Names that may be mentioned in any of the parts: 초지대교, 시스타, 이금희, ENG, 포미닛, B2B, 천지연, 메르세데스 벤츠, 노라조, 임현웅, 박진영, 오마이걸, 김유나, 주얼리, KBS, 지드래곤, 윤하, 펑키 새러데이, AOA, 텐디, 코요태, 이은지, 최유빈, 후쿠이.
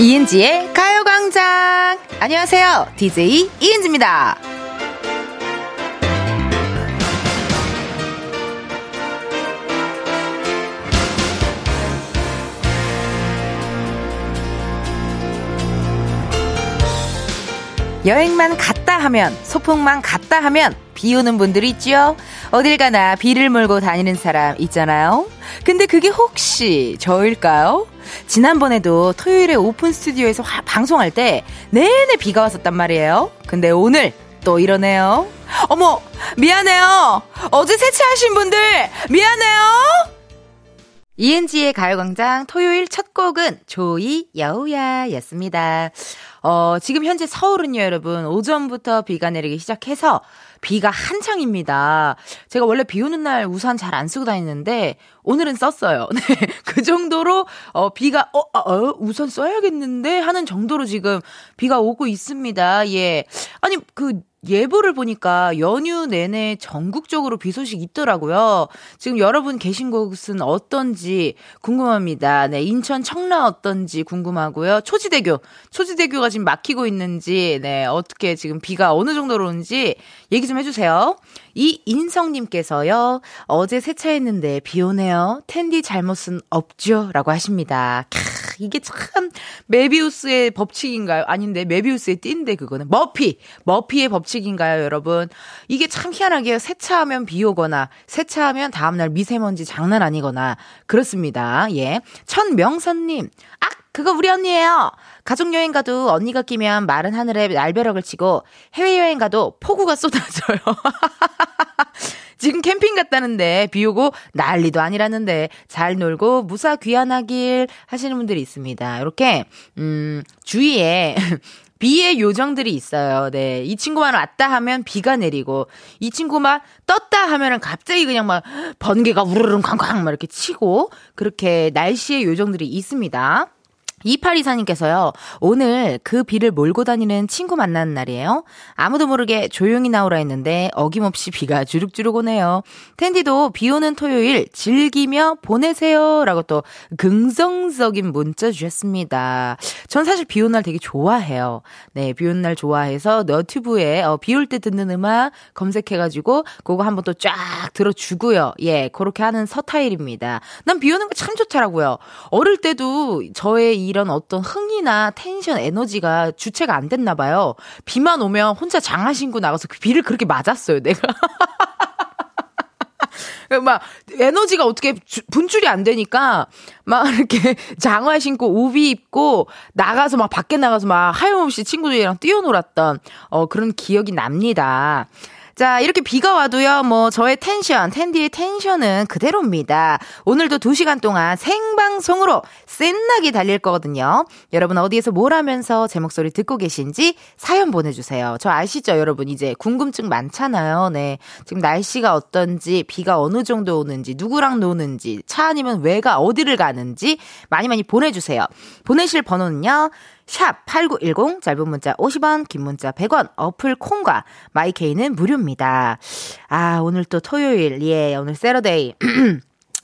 이은지의 가요광장. 안녕하세요, DJ 이은지입니다. 여행만 갔다 하면, 소풍만 갔다 하면 비오는 분들이 있죠. 어딜 가나 비를 몰고 다니는 사람 있잖아요. 근데 그게 혹시 저일까요? 지난번에도 토요일에 오픈 스튜디오에서 방송할 때 내내 비가 왔었단 말이에요. 근데 오늘 또 이러네요. 어머, 미안해요. 어제 세차하신 분들 미안해요. ENG의 가요광장 토요일 첫 곡은 조이 여우야였습니다. 지금 현재 서울은요, 여러분, 오전부터 비가 내리기 시작해서 비가 한창입니다. 제가 원래 비 오는 날 우산 잘 안 쓰고 다니는데 오늘은 썼어요. 네, 그 정도로 비가 우산 써야겠는데 하는 정도로 지금 비가 오고 있습니다. 예, 아니 그 예보를 보니까 연휴 내내 전국적으로 비 소식이 있더라고요. 지금 여러분 계신 곳은 어떤지 궁금합니다. 네, 인천 청라 어떤지 궁금하고요. 초지대교가 지금 막히고 있는지, 네, 어떻게 지금 비가 어느 정도로 오는지 얘기 좀 해주세요. 이인성님께서요, 어제 세차했는데 비 오네요. 텐디 잘못은 없죠? 라고 하십니다. 캬, 이게 참 메비우스의 법칙인가요? 아닌데, 메비우스의 띠인데 그거는. 머피의 법칙인가요, 여러분? 이게 참 희한하게 세차하면 비 오거나, 세차하면 다음날 미세먼지 장난 아니거나, 그렇습니다. 예. 천명선님, 그거 우리 언니예요. 가족여행 가도 언니가 끼면 마른 하늘에 날벼락을 치고 해외여행 가도 폭우가 쏟아져요. 지금 캠핑 갔다는데 비 오고 난리도 아니라는데 잘 놀고 무사 귀환하길 하시는 분들이 있습니다. 이렇게 주위에 비의 요정들이 있어요. 네, 이 친구만 왔다 하면 비가 내리고, 이 친구만 떴다 하면은 갑자기 그냥 막 번개가 우르릉 쾅쾅 막 이렇게 치고, 그렇게 날씨의 요정들이 있습니다. 2824님께서요, 오늘 그 비를 몰고 다니는 친구 만나는 날이에요. 아무도 모르게 조용히 나오라 했는데 어김없이 비가 주룩주룩 오네요. 텐디도 비 오는 토요일 즐기며 보내세요. 라고 또 긍정적인 문자 주셨습니다. 전 사실 비 오는 날 되게 좋아해요. 네, 비 오는 날 좋아해서 너튜브에 비 올 때 듣는 음악 검색해가지고 그거 한번 또 쫙 들어주고요. 예, 그렇게 하는 서타일입니다. 난 비 오는 거 참 좋더라고요. 어릴 때도 저의 이런 어떤 흥이나 텐션, 에너지가 주체가 안 됐나 봐요. 비만 오면 혼자 장화 신고 나가서 비를 그렇게 맞았어요, 내가. 막 에너지가 어떻게 분출이 안 되니까 막 이렇게 장화 신고 우비 입고 나가서 막 밖에 나가서 막 하염없이 친구들이랑 뛰어놀았던 그런 기억이 납니다. 자, 이렇게 비가 와도요, 뭐 저의 텐션, 텐디의 텐션은 그대로입니다. 오늘도 2시간 동안 생방송으로 센나게 달릴 거거든요. 여러분 어디에서 뭘 하면서 제 목소리 듣고 계신지 사연 보내주세요. 저 아시죠, 여러분? 이제 궁금증 많잖아요. 네, 지금 날씨가 어떤지, 비가 어느 정도 오는지, 누구랑 노는지, 차 아니면 외가 어디를 가는지 많이 많이 보내주세요. 보내실 번호는요, 샵 8910, 짧은 문자 50원, 긴 문자 100원, 어플 콩과 마이케이는 무료입니다. 아, 오늘 또 토요일, 예, 오늘 새러데이.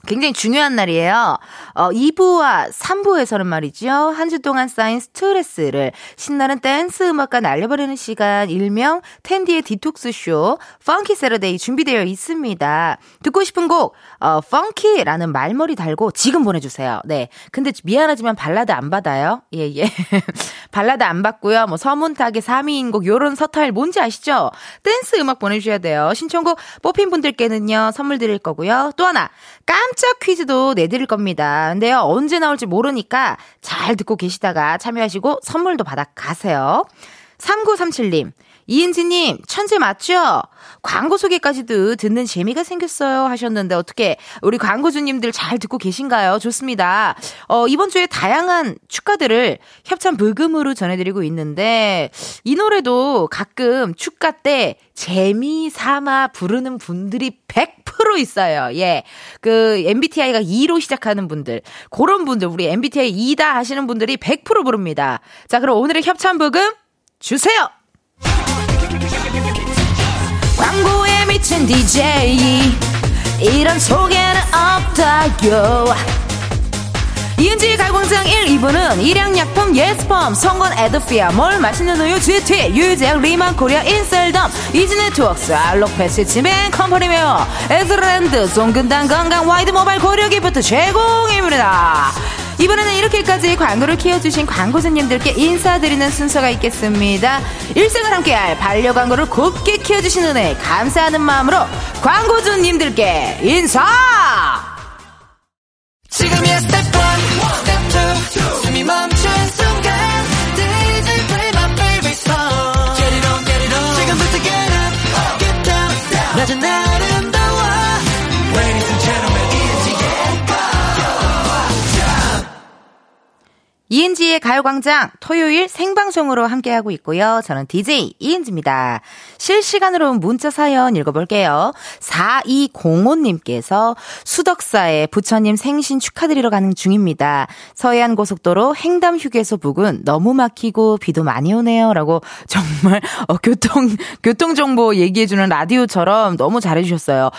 굉장히 중요한 날이에요. 2부와 3부에서는 말이죠, 한 주 동안 쌓인 스트레스를 신나는 댄스 음악과 날려버리는 시간, 일명 텐디의 디톡스 쇼 펑키 새러데이 준비되어 있습니다. 듣고 싶은 곡 펑키라는 말머리 달고 지금 보내주세요. 네, 근데 미안하지만 발라드 안 받아요. 예예. 발라드 안 받고요. 뭐 서문탁의 3위인곡 요런 서타일 뭔지 아시죠? 댄스 음악 보내주셔야 돼요. 신청곡 뽑힌 분들께는요, 선물 드릴 거고요. 또 하나, 깜짝 퀴즈도 내드릴 겁니다. 근데요, 언제 나올지 모르니까 잘 듣고 계시다가 참여하시고 선물도 받아가세요. 3937님, 이은지님, 천재 맞죠? 광고 소개까지도 듣는 재미가 생겼어요 하셨는데, 어떻게 우리 광고주님들 잘 듣고 계신가요? 좋습니다. 이번 주에 다양한 축가들을 협찬 부금으로 전해드리고 있는데, 이 노래도 가끔 축가 때 재미 삼아 부르는 분들이 100% 있어요. 예, 그 MBTI가 2로 시작하는 분들, 그런 분들, 우리 MBTI 2다 하시는 분들이 100% 부릅니다. 자, 그럼 오늘의 협찬 부금 주세요. 광고에 미친 DJ, 이런 소개는 없다요. ENG 가공장 1, 2부는 일양약품 예스펌, 성건 에드피아, 몰 맛있는 우유 GT, 유유제약 리만 코리아 인셀덤, 이지네트웍스, 알록패스 치맨 컴퍼니웨어, 에즈랜드, 종근당 건강 와이드 모바일 고려기프트 제공입니다. 이번에는 이렇게까지 광고를 키워주신 광고주님들께 인사드리는 순서가 있겠습니다. 일생을 함께할 반려광고를 곱게 키워주신 은혜 감사하는 마음으로 광고주님들께 인사! 지금이야 스텝 1, 스텝 2, 숨이 멈춘 순간 DJ play my favorite song Get it on, get it on 지금부터 get up, get down, down 낮은 아름다워 Ladies and gentlemen, ENG의 가요광장 토요일 생방송으로 함께하고 있고요. 저는 DJ 이은지입니다. 실시간으로 문자 사연 읽어볼게요. 4205님께서 수덕사에 부처님 생신 축하드리러 가는 중입니다. 서해안 고속도로 행담 휴게소 부근 너무 막히고 비도 많이 오네요. 라고 정말 교통정보 얘기해주는 라디오처럼 너무 잘해주셨어요.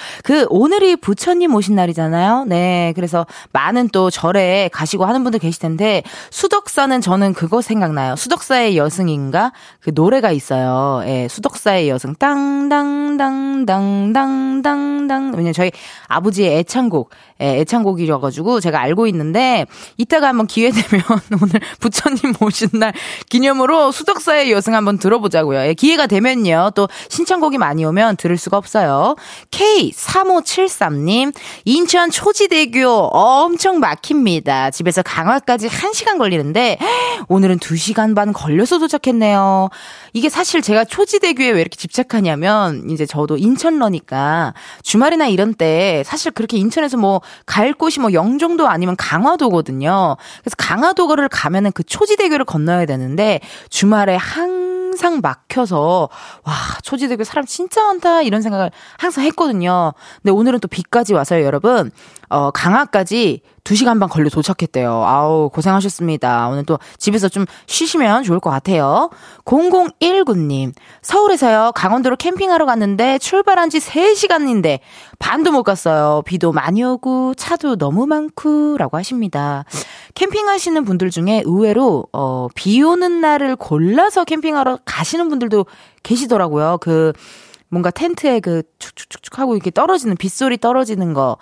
오늘이 부처님 오신 날이잖아요. 네, 그래서 많은 또 절에 가시고 하는 분들 계실 텐데 수덕사는 저는 그거 생각나요. 수덕사의 여승인가? 그 노래가 있어요. 예, 수덕사의 여승. 땅땅땅땅땅땅땅. 왜냐면 저희 아버지의 애창곡, 예, 애창곡이셔가지고 제가 알고 있는데, 이따가 한번 기회 되면 오늘 부처님 오신 날 기념으로 수덕사의 여승 한번 들어보자고요. 예, 기회가 되면요. 또 신청곡이 많이 오면 들을 수가 없어요. K3573님, 인천 초지대교 엄청 막힙니다. 집에서 강화까지 1시간 걸리는데 오늘은 2시간 반 걸려서 도착했네요. 이게 사실 제가 초지대교에 왜 이렇게 집착하냐면 이제 저도 인천러니까 주말이나 이런 때 사실 그렇게 인천에서 뭐 갈 곳이 뭐 영종도 아니면 강화도거든요. 그래서 강화도를 가면은 그 초지대교를 건너야 되는데 주말에 항상 막혀서 와 초지대교 사람 진짜 많다 이런 생각을 항상 했거든요. 근데 오늘은 또 비까지 와서요 여러분. 강화까지 2시간 반 걸려 도착했대요. 아우 고생하셨습니다. 오늘 또 집에서 좀 쉬시면 좋을 것 같아요. 0019님 서울에서요 강원도로 캠핑하러 갔는데 출발한 지 3시간인데 반도 못 갔어요. 비도 많이 오고 차도 너무 많고 라고 하십니다. 캠핑하시는 분들 중에 의외로 비 오는 날을 골라서 캠핑하러 가시는 분들도 계시더라고요. 뭔가 텐트에 축축축축 하고 이렇게 떨어지는, 빗소리 떨어지는 거,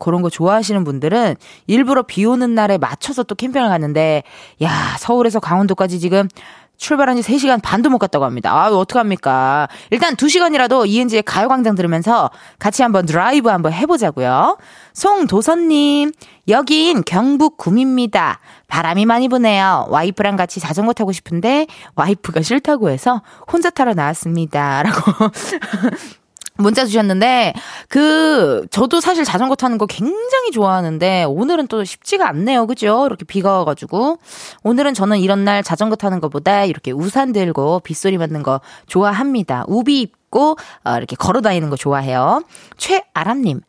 그런 거 좋아하시는 분들은 일부러 비 오는 날에 맞춰서 또 캠핑을 갔는데, 야, 서울에서 강원도까지 지금 출발한 지 3시간 반도 못 갔다고 합니다. 아유, 어떡합니까. 일단 2시간이라도 ENG의 가요광장 들으면서 같이 한번 드라이브 한번 해보자고요. 송도선님, 여긴 경북 구미입니다. 바람이 많이 부네요. 와이프랑 같이 자전거 타고 싶은데 와이프가 싫다고 해서 혼자 타러 나왔습니다. 라고 문자 주셨는데 저도 사실 자전거 타는 거 굉장히 좋아하는데 오늘은 또 쉽지가 않네요. 그죠? 이렇게 비가 와가지고 오늘은 저는 이런 날 자전거 타는 거보다 이렇게 우산 들고 빗소리 맞는 거 좋아합니다. 우비 입고 이렇게 걸어 다니는 거 좋아해요. 최아람님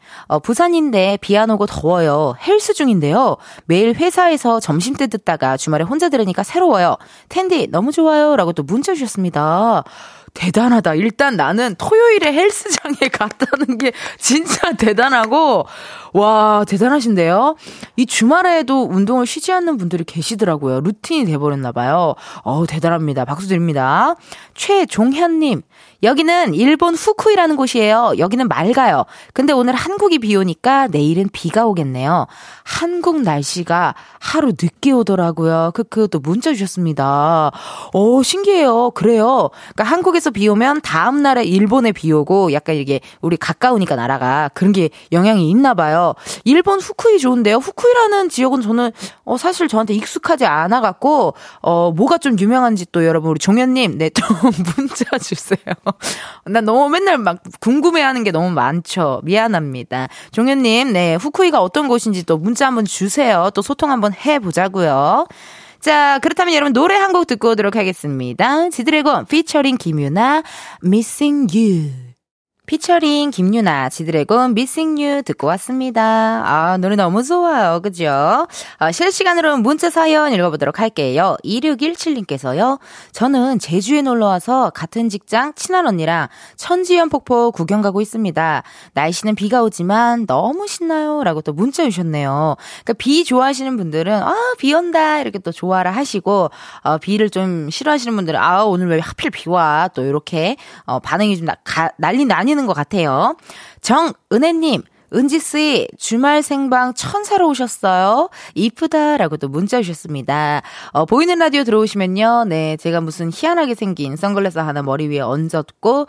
부산인데 비 안 오고 더워요. 헬스 중인데요. 매일 회사에서 점심때 듣다가 주말에 혼자 들으니까 새로워요. 텐디 너무 좋아요. 라고 또 문자 주셨습니다. 대단하다. 일단 나는 토요일에 헬스장에 갔다는 게 진짜 대단하고 와 대단하신데요. 이 주말에도 운동을 쉬지 않는 분들이 계시더라고요. 루틴이 돼버렸나 봐요. 대단합니다. 박수 드립니다. 최종현님 여기는 일본 후쿠이라는 곳이에요. 여기는 맑아요. 근데 오늘 한국이 비 오니까 내일은 비가 오겠네요. 한국 날씨가 하루 늦게 오더라고요. 또 문자 주셨습니다. 신기해요. 그래요. 그러니까 한국에서 비 오면 다음 날에 일본에 비 오고 약간 이게 우리 가까우니까 나라가 그런 게 영향이 있나 봐요. 일본 후쿠이 좋은데요. 후쿠이라는 지역은 저는 사실 저한테 익숙하지 않아 갖고 뭐가 좀 유명한지 또 여러분 우리 종현님 네, 좀 문자 주세요. 난 너무 맨날 막 궁금해하는 게 너무 많죠. 미안합니다. 종현님, 네 후쿠이가 어떤 곳인지 또 문자 한번 주세요. 또 소통 한번 해보자고요. 자 그렇다면 여러분 노래 한 곡 듣고 오도록 하겠습니다. 지드래곤 피처링 김유나 Missing You. 피처링 김유나, 지드래곤 미싱 유 듣고 왔습니다. 아, 노래 너무 좋아요. 그죠? 실시간으로 문자 사연 읽어보도록 할게요. 2617님께서요. 저는 제주에 놀러와서 같은 직장 친한 언니랑 천지연 폭포 구경 가고 있습니다. 날씨는 비가 오지만 너무 신나요. 라고 또 문자 주셨네요. 그러니까 비 좋아하시는 분들은 아, 비 온다. 이렇게 또 좋아라 하시고 비를 좀 싫어하시는 분들은 아, 오늘 왜 하필 비 와. 또 이렇게 반응이 좀 난리 나뉘는 것 같아요. 정은혜님, 은지씨 주말 생방 천사로 오셨어요. 이쁘다라고 또 문자 주셨습니다. 보이는 라디오 들어오시면요, 네, 제가 무슨 희한하게 생긴 선글라스 하나 머리 위에 얹었고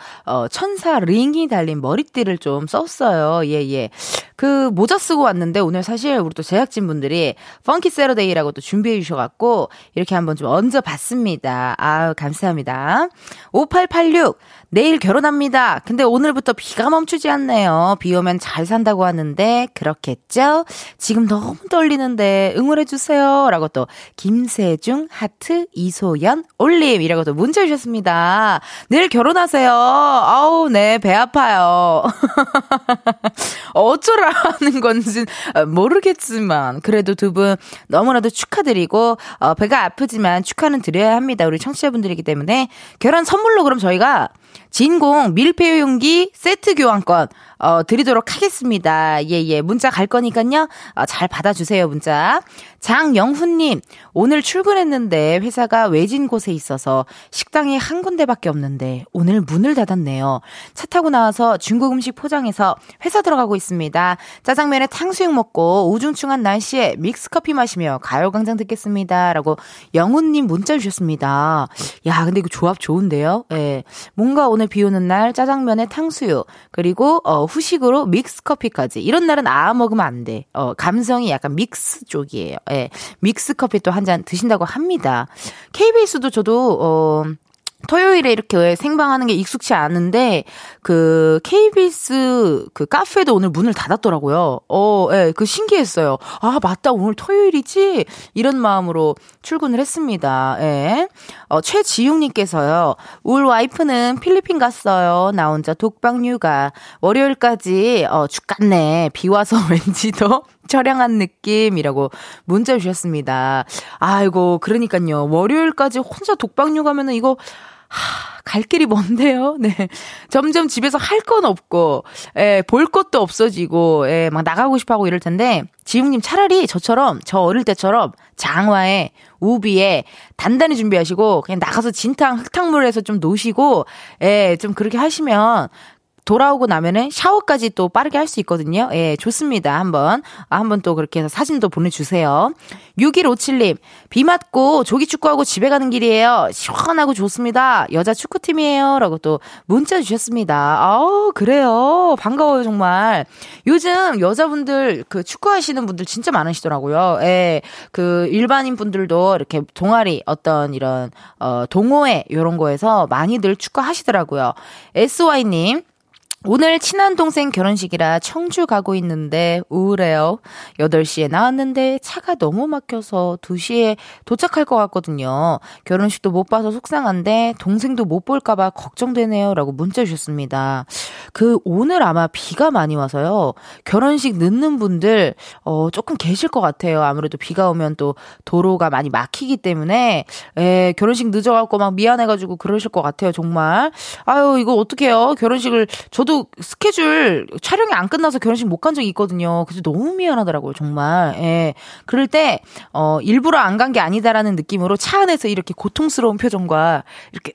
천사 링이 달린 머리띠를 좀 썼어요. 예예. 그 모자 쓰고 왔는데 오늘 사실 우리 또 제작진분들이 펑키 새러데이라고 또 준비해 주셔갖고 이렇게 한번 좀 얹어봤습니다. 아우 감사합니다. 5886, 내일 결혼합니다. 근데 오늘부터 비가 멈추지 않네요. 비 오면 잘 산다고 하는데 그렇겠죠? 지금 너무 떨리는데 응원해주세요. 라고 또 김세중, 하트, 이소연, 올림이라고 또 문자 주셨습니다. 내일 결혼하세요. 아우 네, 배 아파요. 어쩌라 하는 건지 모르겠지만 그래도 두 분 너무나도 축하드리고 배가 아프지만 축하는 드려야 합니다. 우리 청취자분들이기 때문에 결혼 선물로 그럼 저희가 진공 밀폐용기 세트 교환권 드리도록 하겠습니다. 예예. 문자 갈 거니까요. 잘 받아주세요. 문자. 장영훈님, 오늘 출근했는데 회사가 외진 곳에 있어서 식당이 한 군데밖에 없는데 오늘 문을 닫았네요. 차 타고 나와서 중국 음식 포장해서 회사 들어가고 있습니다. 짜장면에 탕수육 먹고 우중충한 날씨에 믹스커피 마시며 가요광장 듣겠습니다. 라고 영훈님 문자 주셨습니다. 야, 근데 이거 조합 좋은데요? 예. 뭔가 오늘 비 오는 날 짜장면에 탕수육, 그리고 후식으로 믹스커피까지. 이런 날은 아 먹으면 안 돼. 감성이 약간 믹스 쪽이에요. 예. 믹스커피 또 한 잔 드신다고 합니다. KBS도 저도 토요일에 이렇게 생방하는 게 익숙치 않은데 그 KBS 그 카페도 오늘 문을 닫았더라고요. 예, 그 신기했어요. 아 맞다, 오늘 토요일이지. 이런 마음으로 출근을 했습니다. 예. 최지웅님께서요. 울 와이프는 필리핀 갔어요. 나 혼자 독박 육아. 월요일까지 죽겠네. 비 와서 왠지 더 처량한 느낌이라고 문자 주셨습니다. 아이고, 그러니까요. 월요일까지 혼자 독박육 하면은 이거 갈 길이 먼데요. 네. 점점 집에서 할 건 없고, 예, 볼 것도 없어지고, 예, 막 나가고 싶어 하고 이럴 텐데, 지웅님 차라리 저처럼, 저 어릴 때처럼 장화에, 우비에 단단히 준비하시고, 그냥 나가서 진탕, 흙탕물에서 좀 노시고, 예, 좀 그렇게 하시면, 돌아오고 나면은 샤워까지 또 빠르게 할 수 있거든요. 예, 좋습니다. 한번 또 그렇게 해서 사진도 보내주세요. 6157님, 비 맞고 조기 축구하고 집에 가는 길이에요. 시원하고 좋습니다. 여자 축구팀이에요. 라고 또 문자 주셨습니다. 아우, 그래요. 반가워요, 정말. 요즘 여자분들 그 축구하시는 분들 진짜 많으시더라고요. 예, 그 일반인 분들도 이렇게 동아리 어떤 이런, 동호회 이런 거에서 많이들 축구하시더라고요. SY님, 오늘 친한 동생 결혼식이라 청주 가고 있는데 우울해요. 8시에 나왔는데 차가 너무 막혀서 2시에 도착할 것 같거든요. 결혼식도 못 봐서 속상한데 동생도 못 볼까봐 걱정되네요. 라고 문자 주셨습니다. 그 오늘 아마 비가 많이 와서요. 결혼식 늦는 분들 조금 계실 것 같아요. 아무래도 비가 오면 또 도로가 많이 막히기 때문에 에, 결혼식 늦어갖고 막 미안해가지고 그러실 것 같아요. 정말. 아유, 이거 어떡해요. 결혼식을 저도 스케줄 촬영이 안 끝나서 결혼식 못 간 적이 있거든요. 그래서 너무 미안하더라고요, 정말. 예. 그럴 때, 일부러 안 간 게 아니다라는 느낌으로 차 안에서 이렇게 고통스러운 표정과 이렇게,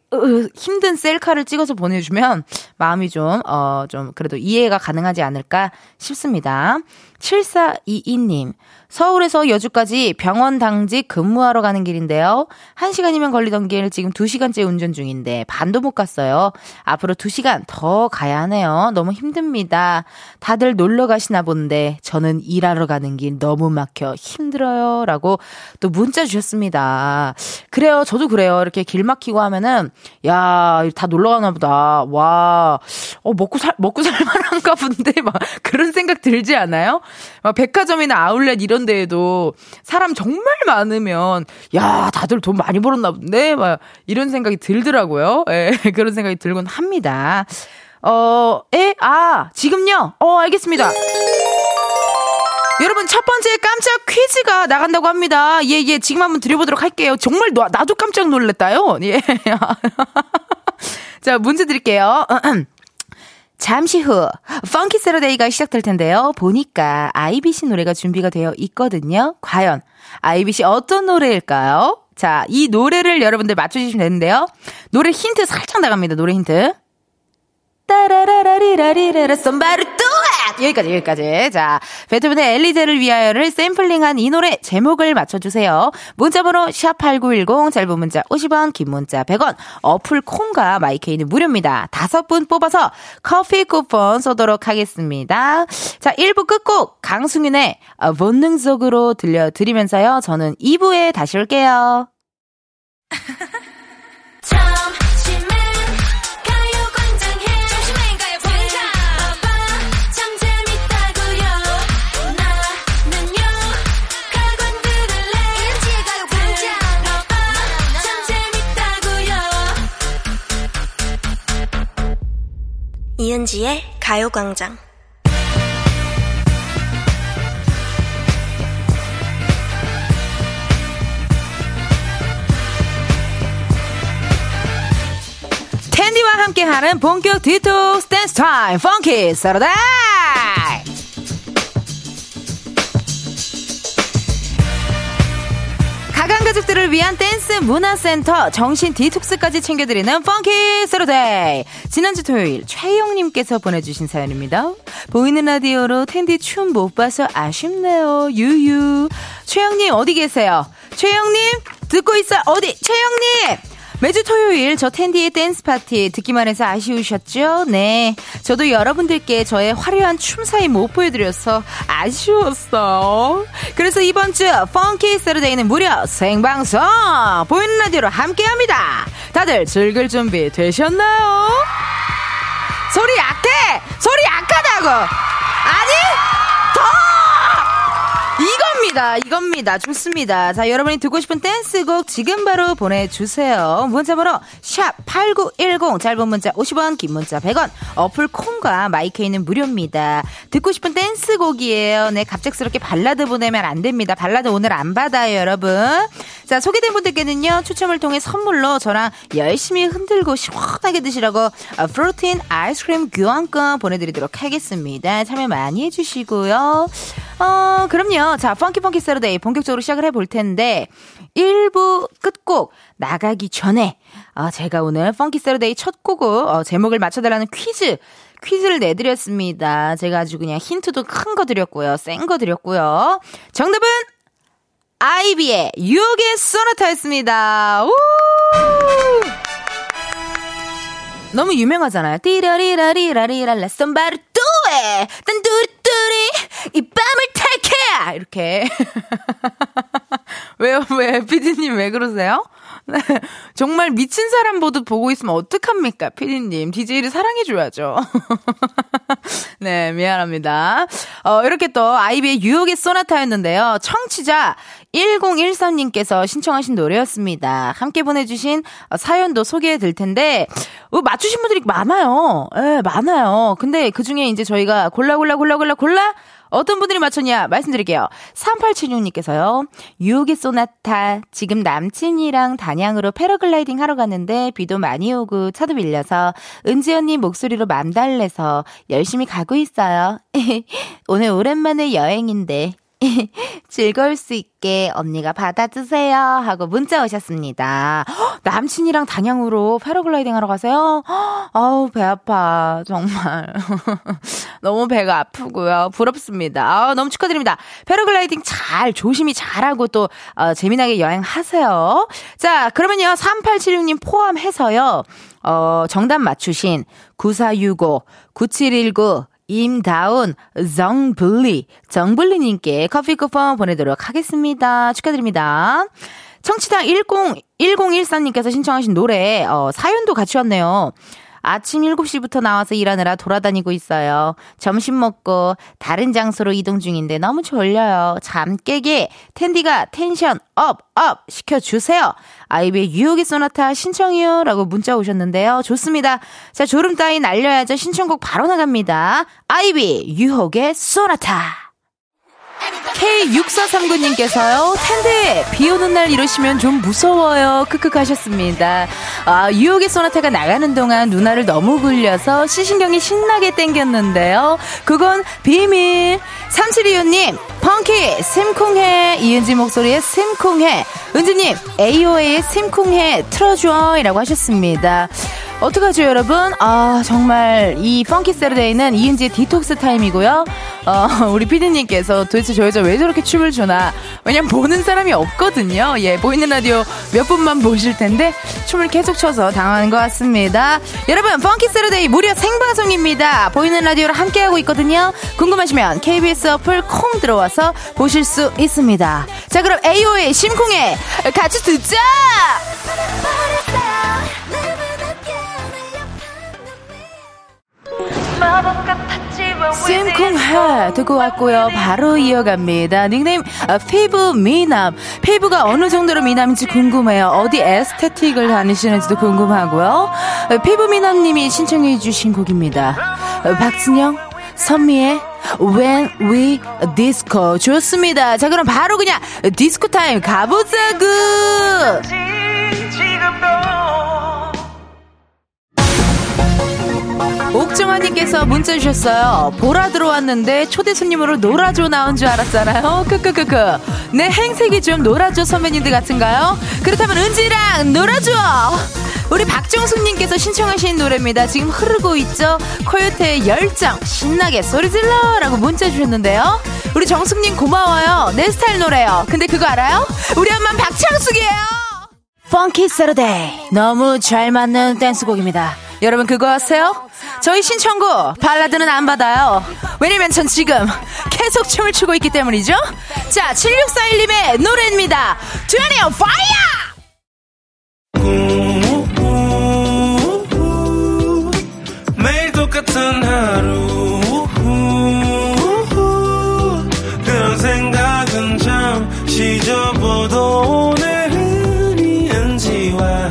힘든 셀카를 찍어서 보내주면 마음이 좀, 좀 그래도 이해가 가능하지 않을까 싶습니다. 7422님, 서울에서 여주까지 병원 당직 근무하러 가는 길인데요. 1시간이면 걸리던 길 지금 2시간째 운전 중인데 반도 못 갔어요. 앞으로 2시간 더 가야 하네요. 너무 힘듭니다. 다들 놀러 가시나 본데 저는 일하러 가는 길 너무 막혀 힘들어요. 라고 또 문자 주셨습니다. 그래요. 저도 그래요. 이렇게 길 막히고 하면은 야, 다 놀러 가나 보다. 와, 먹고 살만한가 본데 막 그런 생각 들지 않아요? 막 백화점이나 아울렛 이런 데에도 사람 정말 많으면 야, 다들 돈 많이 벌었나 본데 막 이런 생각이 들더라고요. 예, 그런 생각이 들곤 합니다. 지금요? 알겠습니다. 여러분, 첫 번째 깜짝 퀴즈가 나간다고 합니다. 예, 지금 한번 드려보도록 할게요. 정말 나도 깜짝 놀랐다요. 예. 자, 문제 드릴게요. 잠시 후 펑키 새러데이가 시작될 텐데요. 보니까 IBC 노래가 준비가 되어 있거든요. 과연 IBC 어떤 노래일까요? 자, 이 노래를 여러분들 맞춰주시면 되는데요. 노래 힌트 살짝 나갑니다. 노래 힌트. 따라라라리라리라라 썸바루 뚜앗! 여기까지. 자, 베토벤의 엘리제를 위하여를 샘플링한 이 노래 제목을 맞춰주세요. 문자번호 샵8910, 짧은 문자 50원, 긴 문자 100원, 어플 콩과 마이케이는 무료입니다. 5분 뽑아서 커피 쿠폰 쏘도록 하겠습니다. 자, 1부 끝곡 강승윤의 본능적으로 들려드리면서요. 저는 2부에 다시 올게요. 이은지의 가요광장. 텐디와 함께하는 본격 디톡스 댄스 타임 펑키 새러데이. 가족들을 위한 댄스 문화센터 정신 디톡스까지 챙겨드리는 펑키 새러데이. 지난주 토요일 최영님께서 보내주신 사연입니다. 보이는 라디오로 텐디 춤 못 봐서 아쉽네요. 유유. 최영님 어디 계세요? 최영님 듣고 있어. 어디? 최영님. 매주 토요일 저 텐디의 댄스 파티 듣기만 해서 아쉬우셨죠? 네. 저도 여러분들께 저의 화려한 춤 사이 못 보여드려서 아쉬웠어요. 그래서 이번 주 펑키 새러데이는 무려 생방송 보이는 라디오로 함께합니다. 다들 즐길 준비 되셨나요? 소리 약해! 소리 약하다고! 아니! 더! 이겁니다. 좋습니다. 자, 여러분이 듣고 싶은 댄스곡 지금 바로 보내주세요. 문자번호 샵8910, 짧은 문자 50원, 긴 문자 100원, 어플 콩과 마이케이는 무료입니다. 듣고 싶은 댄스곡이에요. 네, 갑작스럽게 발라드 보내면 안 됩니다. 발라드 오늘 안 받아요, 여러분. 자, 소개된 분들께는요, 추첨을 통해 선물로 저랑 열심히 흔들고 시원하게 드시라고 프로틴 아이스크림 교환권 보내드리도록 하겠습니다. 참여 많이 해주시고요. 그럼요. 자, 펑키 새러데이 본격적으로 시작을 해볼 텐데 1부 끝곡 나가기 전에 제가 오늘 펑키 새러데이 첫 곡을 제목을 맞춰달라는 퀴즈를 내드렸습니다. 제가 아주 그냥 힌트도 큰 거 드렸고요. 센 거 드렸고요. 정답은 아이비의 유혹의 소나타였습니다. 우! 너무 유명하잖아요. 띠라리라리라리랄라 썸바르 뚜에 딴뚜리뚜리 이 밤을 탈게 이렇게. 왜 피디님 왜 그러세요? 정말 미친 사람 보고 있으면 어떡합니까? 피디님 DJ를 사랑해줘야죠. 네, 미안합니다. 이렇게 또 아이비의 유혹의 소나타였는데요. 청취자 1013님께서 신청하신 노래였습니다. 함께 보내주신 사연도 소개해드릴 텐데 맞추신 분들이 많아요. 네, 많아요. 근데 그중에 이제 저희가 골라 어떤 분들이 맞췄냐 말씀드릴게요. 3876님께서요. 유혹의 소나타. 지금 남친이랑 단양으로 패러글라이딩 하러 갔는데 비도 많이 오고 차도 밀려서 은지 언니 목소리로 맘달래서 열심히 가고 있어요. 오늘 오랜만에 여행인데 즐거울 수 있게 언니가 받아주세요 하고 문자 오셨습니다. 허, 남친이랑 단양으로 패러글라이딩 하러 가세요? 허, 아우 배 아파 정말. 너무 배가 아프고요. 부럽습니다. 아우, 너무 축하드립니다. 패러글라이딩 조심히 잘하고 또 재미나게 여행하세요. 자, 그러면요 3876님 포함해서요 정답 맞추신 9465 9719 임다운, 정블리님께 커피 쿠폰 보내도록 하겠습니다. 축하드립니다. 청취자 1013님께서 신청하신 노래 사연도 같이 왔네요. 아침 7시부터 나와서 일하느라 돌아다니고 있어요. 점심 먹고 다른 장소로 이동 중인데 너무 졸려요. 잠 깨게 텐디가 텐션 업 시켜주세요. 아이비의 유혹의 소나타 신청이요 라고 문자 오셨는데요. 좋습니다. 자, 졸음 따위 날려야죠. 신청곡 바로 나갑니다. 아이비 유혹의 소나타. K6439님께서요. 텐데 비 오는 날 이러시면 좀 무서워요. 크크 하셨습니다. 아, 유혹의 소나타가 나가는 동안 누나를 너무 굴려서 시신경이 신나게 땡겼는데요. 그건 비밀. 3725님 펑키 심쿵해. 이은지 목소리에 심쿵해. 은지님 AOA의 심쿵해 틀어줘 이라고 하셨습니다. 어떡하죠 여러분? 아 정말 이 펑키 새러데이는 이은지의 디톡스 타임이고요. 우리 피디님께서 도대체 저 여자 왜 저렇게 춤을 추나, 왜냐면 보는 사람이 없거든요. 예, 보이는 라디오 몇 분만 보실 텐데 춤을 계속 춰서 당하는 것 같습니다. 여러분 펑키 새러데이 무려 생방송입니다. 보이는 라디오로 함께하고 있거든요. 궁금하시면 KBS 어플 콩 들어와서 보실 수 있습니다. 자 그럼 AOA 심쿵해 같이 듣자. 심쿵해 듣고 왔고요. 바로 이어갑니다. 닉네임 피부 미남. 피부가 어느 정도로 미남인지 궁금해요. 어디 에스테틱을 다니시는지도 궁금하고요. 피부 미남님이 신청해 주신 곡입니다. 박진영 선미의 When We Disco. 좋습니다. 자 그럼 바로 그냥 디스코 타임 가보자구. 옥정아님께서 문자 주셨어요. 보라 들어왔는데 초대 손님으로 노라조 나온 줄 알았잖아요. 크크크크. 내 행색이 좀 노라조 선배님들 같은가요? 그렇다면 은지랑 노라조. 우리 박정숙님께서 신청하신 노래입니다. 지금 흐르고 있죠. 코요태의 열정 신나게 소리질러라고 문자 주셨는데요. 우리 정숙님 고마워요. 내 스타일 노래요. 근데 그거 알아요? 우리 엄마는 박창숙이에요. 펑키 새러데이 너무 잘 맞는 댄스곡입니다. 여러분 그거 아세요? 저희 신청곡 발라드는 안 받아요. 왜냐면 전 지금 계속 춤을 추고 있기 때문이죠. 자 7641님의 노래입니다. 두현이요 파이어. 매일 똑같은 하루 그런 생각은 잠시 접어도 오늘은 이은지와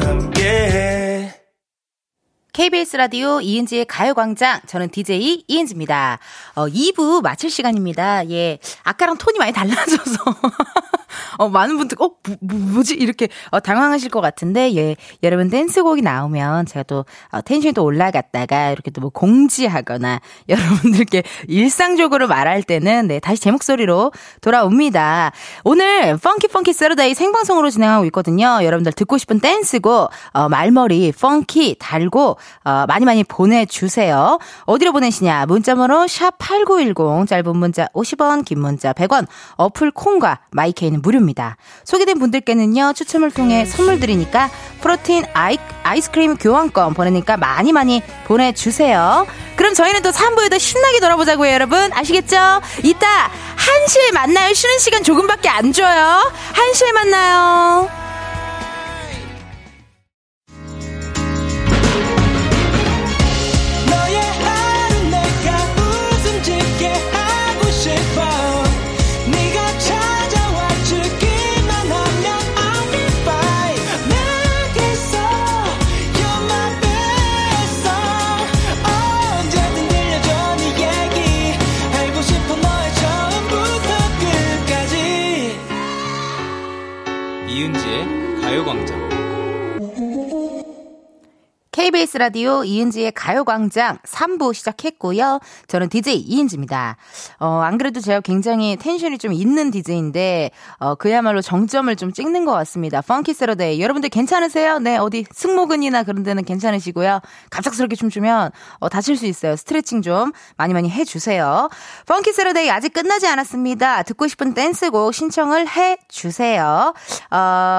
KBS 라디오 이은지의 가요광장. 저는 DJ 이은지입니다. 2부 마칠 시간입니다. 예, 아까랑 톤이 많이 달라져서 많은 분들 뭐지 이렇게 당황하실 것 같은데, 예, 여러분 댄스곡이 나오면 제가 또 텐션이 또 올라갔다가 이렇게 또 뭐 공지하거나 여러분들께 일상적으로 말할 때는 네 다시 제 목소리로 돌아옵니다. 오늘 펑키 새러데이 생방송으로 진행하고 있거든요. 여러분들 듣고 싶은 댄스곡 말머리 펑키 달고 많이 보내주세요. 어디로 보내시냐? 문자번호 샵8910 짧은 문자 50원 긴 문자 100원 어플 콩과 마이케이는 무료입니다. 소개된 분들께는요 추첨을 통해 선물 드리니까 프로틴 아이스크림 교환권 보내니까 많이 보내주세요. 그럼 저희는 또 3부에 더 신나게 놀아보자고요. 여러분 아시겠죠? 이따 1시에 만나요. 쉬는 시간 조금밖에 안 줘요. 1시에 만나요. KBS 라디오 이은지의 가요광장 3부 시작했고요. 저는 DJ 이은지입니다. 안 그래도 제가 굉장히 텐션이 좀 있는 DJ인데 그야말로 정점을 좀 찍는 것 같습니다. 펑키 새러데이 여러분들 괜찮으세요? 네, 어디 승모근이나 그런 데는 괜찮으시고요. 갑작스럽게 춤추면 다칠 수 있어요. 스트레칭 좀 많이 해주세요. 펑키 새러데이 아직 끝나지 않았습니다. 듣고 싶은 댄스곡 신청을 해주세요.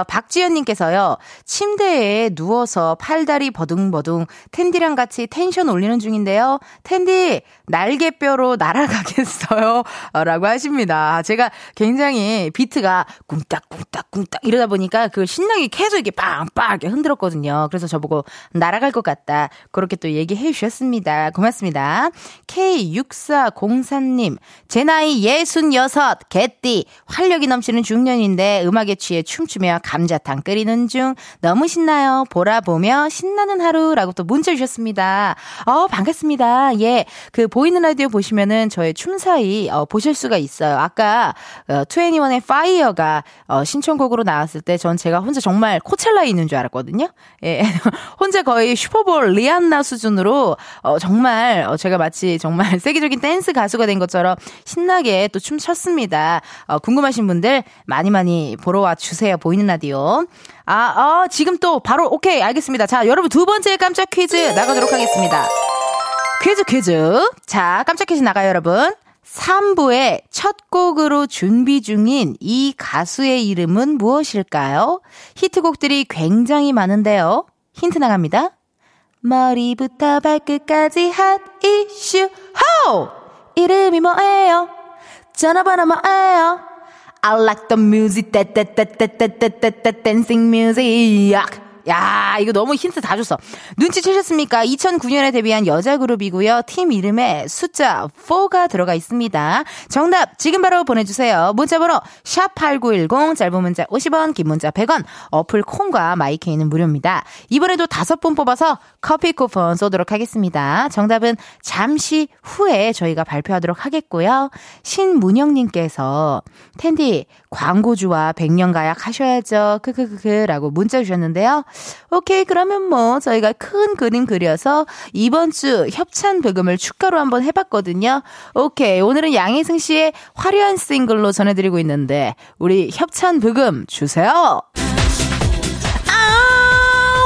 박지연님께서요. 침대에 누워서 팔다리 버둥 머둥 텐디랑 같이 텐션 올리는 중인데요. 텐디 날개뼈로 날아가겠어요 라고 하십니다. 제가 굉장히 비트가 꿍딱꿍딱꿍딱 이러다 보니까 그걸 신나게 계속 이렇게 빵빵 이렇게 흔들었거든요. 그래서 저보고 날아갈 것 같다 그렇게 또 얘기해 주셨습니다. 고맙습니다. K6404님 제 나이 66 개띠 활력이 넘치는 중년인데 음악에 취해 춤추며 감자탕 끓이는 중 너무 신나요. 보라보며 신나는 하루라고 또 문자 주셨습니다. 반갑습니다. 예, 그 보이는 라디오 보시면은 저의 춤사위 보실 수가 있어요. 아까 21의 파이어가 신청곡으로 나왔을 때 전 제가 혼자 정말 코첼라에 있는 줄 알았거든요. 예, 혼자 거의 슈퍼볼 리안나 수준으로 정말 제가 마치 정말 세계적인 댄스 가수가 된 것처럼 신나게 또 춤췄습니다. 궁금하신 분들 많이 많이 보러 와주세요. 보이는 라디오. 지금 또 바로 오케이 알겠습니다. 자, 여러분 두 번째 깜짝 퀴즈 나가도록 하겠습니다. 퀴즈. 자, 깜짝 퀴즈 나가요, 여러분. 3부의 첫 곡으로 준비 중인 이 가수의 이름은 무엇일까요? 히트곡들이 굉장히 많은데요. 힌트 나갑니다. 머리부터 발끝까지 핫 이슈 호! 이름이 뭐예요? 전화번호 뭐예요? I like the music, dancing music. 야, 이거 너무 힌트 다 줬어. 눈치채셨습니까? 2009년에 데뷔한 여자 그룹이고요. 팀 이름에 숫자 4가 들어가 있습니다. 정답 지금 바로 보내주세요. 문자번호 샵8910 짧은 문자 50원 긴 문자 100원 어플 콩과 마이케이는 무료입니다. 이번에도 5분 뽑아서 커피 쿠폰 쏘도록 하겠습니다. 정답은 잠시 후에 저희가 발표하도록 하겠고요. 신문영님께서 텐디 광고주와 백년가약 하셔야죠. 크크크크라고 문자 주셨는데요. 오케이 그러면 뭐 저희가 큰 그림 그려서 이번 주 협찬 배금을 축가로 한번 해봤거든요. 오케이 오늘은 양혜승 씨의 화려한 싱글로 전해드리고 있는데 우리 협찬 배금 주세요.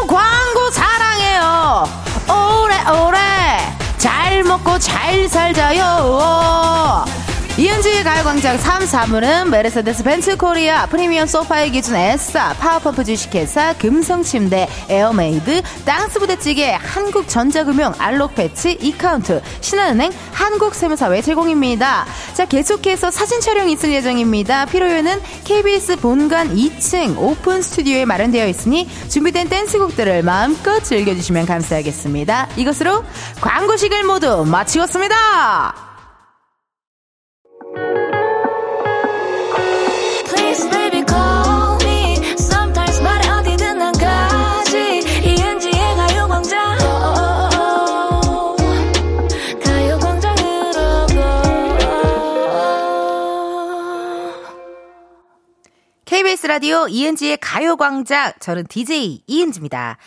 광고 사랑해요. 오래오래 잘 먹고 잘 살자요. 이은지의 가요광장 3, 4부는 메르세데스 벤츠 코리아, 프리미엄 소파의 기준 에싸, 파워펌프 주식회사, 금성침대, 에어메이드, 땅스부대찌개, 한국전자금융, 알록패치, 이카운트, 신한은행, 한국세무사회 제공입니다. 자, 계속해서 사진 촬영이 있을 예정입니다. 필요요는 KBS 본관 2층 오픈 스튜디오에 마련되어 있으니 준비된 댄스곡들을 마음껏 즐겨주시면 감사하겠습니다. 이것으로 광고식을 모두 마치겠습니다. Please baby call me sometimes 말해 어디든 난 가지 이은지의 가요광장 가요광장으로 고 KBS 라디오 이은지의 가요광장 저는 DJ 이은지입니다.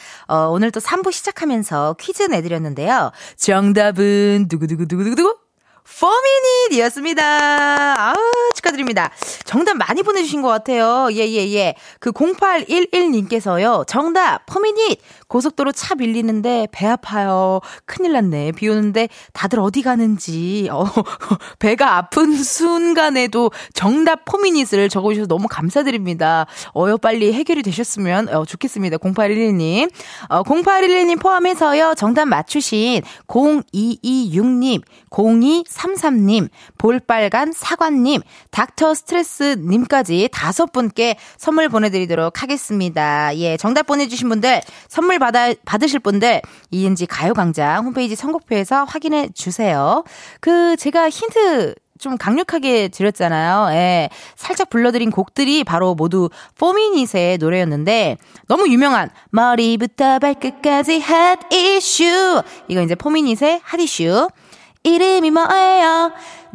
오늘 또 3부 시작하면서 퀴즈 내드렸는데요. 정답은 두구두구두구두구 포미닛이었습니다. 축하드립니다. 정답 많이 보내주신 것 같아요. 예. 그 0811님께서요. 정답 포미닛. 고속도로 차 밀리는데 배 아파요. 큰일 났네. 비 오는데 다들 어디 가는지. 배가 아픈 순간에도 정답 포미닛을 적어주셔서 너무 감사드립니다. 빨리 해결이 되셨으면 좋겠습니다. 0811님. 0811님 포함해서요. 정답 맞추신 0226님, 0233님, 볼빨간 사관님, 닥터 스트레스님까지 5분께 선물 보내드리도록 하겠습니다. 예, 정답 보내주신 분들, 선물 받으실 분들, 이은지 가요광장 홈페이지 선곡표에서 확인해 주세요. 제가 힌트 좀 강력하게 드렸잖아요. 예, 살짝 불러드린 곡들이 바로 모두 포미닛의 노래였는데 너무 유명한 머리부터 발끝까지 핫 이슈 이거 이제 포미닛의 핫 이슈 이름이 뭐예요?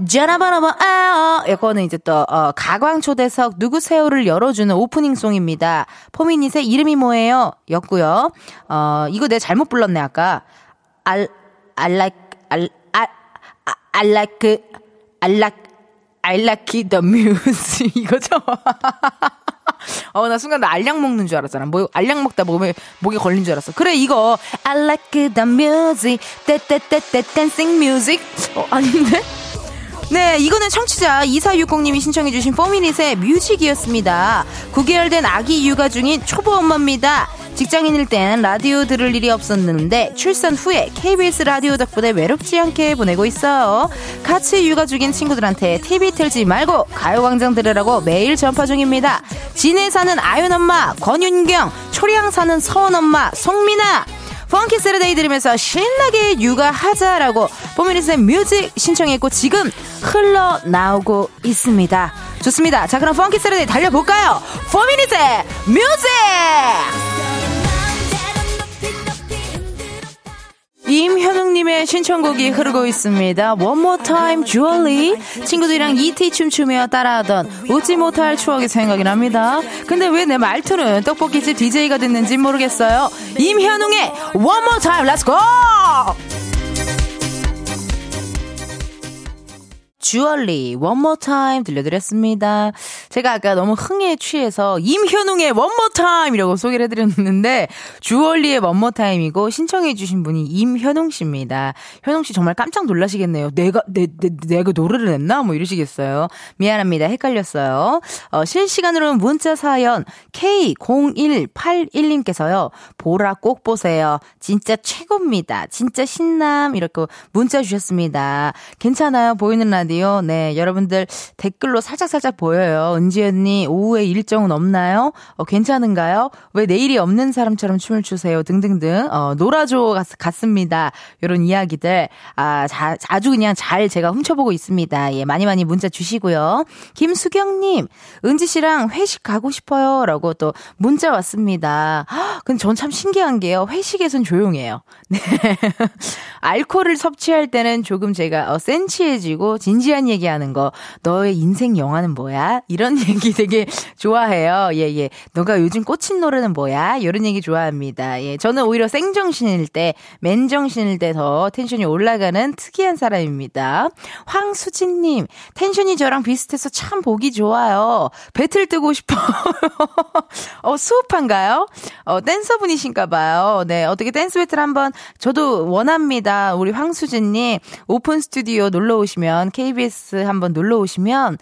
전화번호 뭐예요? 이거는 이제 또 가광초대석 누구세요를 열어주는 오프닝송입니다. 포미닛의 이름이 뭐예요? 였고요. 이거 내가 잘못 불렀네 아까. I like the music 이거죠? 나 순간 나 알약 먹는 줄 알았잖아. 뭐 알약 먹다 목에 걸린 줄 알았어. 그래 이거 I like the music, 떼떼떼떼 dancing music. 아닌데? 네, 이거는 청취자 2460님이 신청해주신 포미닛의 뮤직이었습니다. 9개월 된 아기 육아 중인 초보 엄마입니다. 직장인일 땐 라디오 들을 일이 없었는데 출산 후에 KBS 라디오 덕분에 외롭지 않게 보내고 있어요. 같이 육아 중인 친구들한테 TV 틀지 말고 가요광장 들으라고 매일 전파 중입니다. 진해 사는 아윤엄마, 권윤경, 초량 사는 서은엄마, 송미나 펑키 새러데이 들으면서 신나게 육아하자라고 포미닛의 뮤직 신청했고 지금 흘러나오고 있습니다. 좋습니다. 자, 그럼 펑키 새러데이 달려볼까요? 포미닛의 뮤직! 임현웅님의 신청곡이 흐르고 있습니다. One more time, 주얼리. 친구들이랑 이티 춤추며 따라하던 웃지 못할 추억이 생각이 납니다. 근데 왜 내 말투는 떡볶이집 DJ가 됐는지 모르겠어요. 임현웅의 One more time, let's go! 주얼리, One more time 들려드렸습니다. 제가 아까 너무 흥에 취해서 임현웅의 One more time 이라고 소개를 해드렸는데 주얼리의 One more time이고 신청해주신 분이 임현웅 씨입니다. 현웅 씨 정말 깜짝 놀라시겠네요. 내가 노래를 냈나? 뭐 이러시겠어요. 미안합니다. 헷갈렸어요. 실시간으로는 문자 사연 K0181님께서요. 보라 꼭 보세요. 진짜 최고입니다. 진짜 신남. 이렇게 문자 주셨습니다. 괜찮아요. 보이는 라디오. 네, 여러분들 댓글로 살짝살짝 보여요. 은지 언니 오후에 일정은 없나요? 괜찮은가요? 왜 내일이 없는 사람처럼 춤을 추세요? 등등등. 노라조 같습니다. 이런 이야기들 아주 그냥 잘 제가 훔쳐보고 있습니다. 예, 많이 많이 문자 주시고요. 김수경님, 은지 씨랑 회식 가고 싶어요라고 또 문자 왔습니다. 허, 근데 전 참 신기한 게요. 회식에선 조용해요. 네, 알코올을 섭취할 때는 조금 제가 센치해지고 진지한 얘기하는 거, 너의 인생 영화는 뭐야? 이런 얘기 되게 좋아해요. 예예. 너가 요즘 꽂힌 노래는 뭐야? 이런 얘기 좋아합니다. 예, 저는 오히려 생정신일 때, 맨정신일 때 더 텐션이 올라가는 특이한 사람입니다. 황수진님, 텐션이 저랑 비슷해서 참 보기 좋아요. 배틀 뜨고 싶어요. 수업한가요? 댄서분이신가봐요. 네, 어떻게 댄스 배틀 한번 저도 원합니다. 우리 황수진님 오픈 스튜디오 놀러 오시면. KBS 한번 놀러 오시면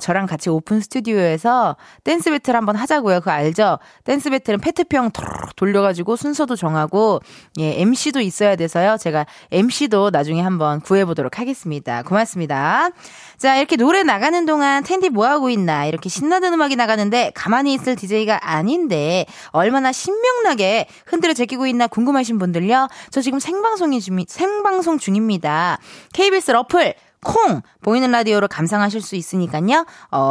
저랑 같이 오픈 스튜디오에서 댄스 배틀 한번 하자고요. 그거 알죠? 댄스 배틀은 페트병 돌려가지고 순서도 정하고 예, MC도 있어야 돼서요. 제가 MC도 나중에 한번 구해보도록 하겠습니다. 고맙습니다. 자, 이렇게 노래 나가는 동안 텐디 뭐하고 있나 이렇게 신나는 음악이 나가는데 가만히 있을 DJ가 아닌데 얼마나 신명나게 흔들어 제끼고 있나 궁금하신 분들요. 저 지금 생방송 중입니다. KBS 어플 콩! 보이는 라디오로 감상하실 수 있으니까요.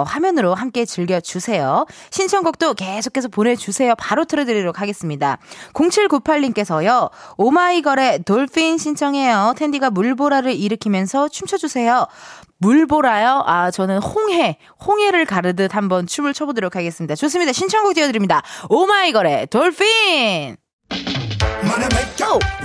화면으로 함께 즐겨주세요. 신청곡도 계속해서 보내주세요. 바로 틀어드리도록 하겠습니다. 0798님께서요. 오마이걸의 돌핀 신청해요. 텐디가 물보라를 일으키면서 춤춰주세요. 물보라요? 아, 저는 홍해를 가르듯 한번 춤을 춰보도록 하겠습니다. 좋습니다. 신청곡 띄워드립니다. 오마이걸의 돌핀!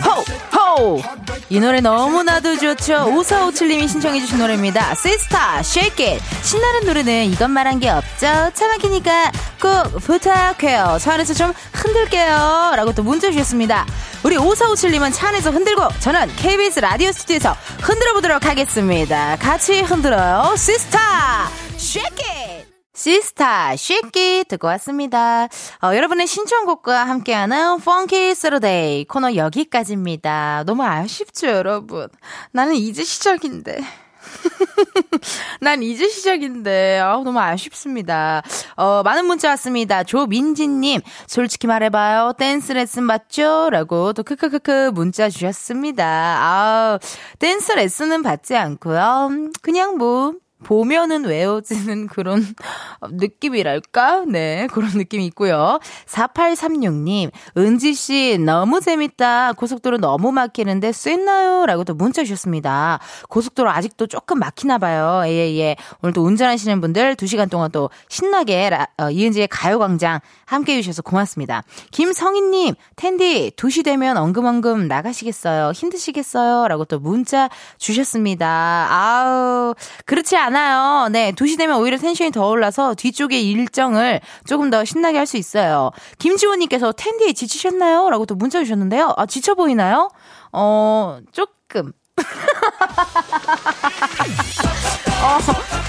호호호 이 노래 너무나도 좋죠. 5457님이 신청해주신 노래입니다. 시스타 Shake It. 신나는 노래는 이것 말한 게 없죠. 차 막히니까 꼭 부탁해요. 차 안에서 좀 흔들게요 라고 또 문자 주셨습니다. 우리 5457님은 차 안에서 흔들고 저는 KBS 라디오 스튜디오에서 흔들어 보도록 하겠습니다. 같이 흔들어요. 시스타 Shake It. 시스타 쉐이키 듣고 왔습니다. 여러분의 신청곡과 함께하는 펑키 새러데이 코너 여기까지입니다. 너무 아쉽죠 여러분. 난 이제 시작인데 너무 아쉽습니다. 많은 문자 왔습니다. 조민지님 솔직히 말해봐요. 댄스 레슨 받죠? 라고 또 크크크크 문자 주셨습니다. 댄스 레슨은 받지 않고요. 그냥 뭐 보면은 외워지는 그런 느낌이랄까? 네, 그런 느낌이 있고요. 4836님, 은지씨 너무 재밌다. 고속도로 너무 막히는데 쐰나요? 라고 또 문자 주셨습니다. 고속도로 아직도 조금 막히나봐요. 예. 오늘 또 운전하시는 분들 2시간 동안 또 신나게 이은지의 가요광장 함께해 주셔서 고맙습니다. 김성희님, 텐디 2시 되면 엉금엉금 나가시겠어요? 힘드시겠어요? 라고 또 문자 주셨습니다. 그렇지 않아요. 네, 2시 되면 오히려 텐션이 더 올라서 뒤쪽의 일정을 조금 더 신나게 할 수 있어요. 김지원님께서 텐디에 지치셨나요? 라고 또 문자 주셨는데요. 지쳐 보이나요? 조금.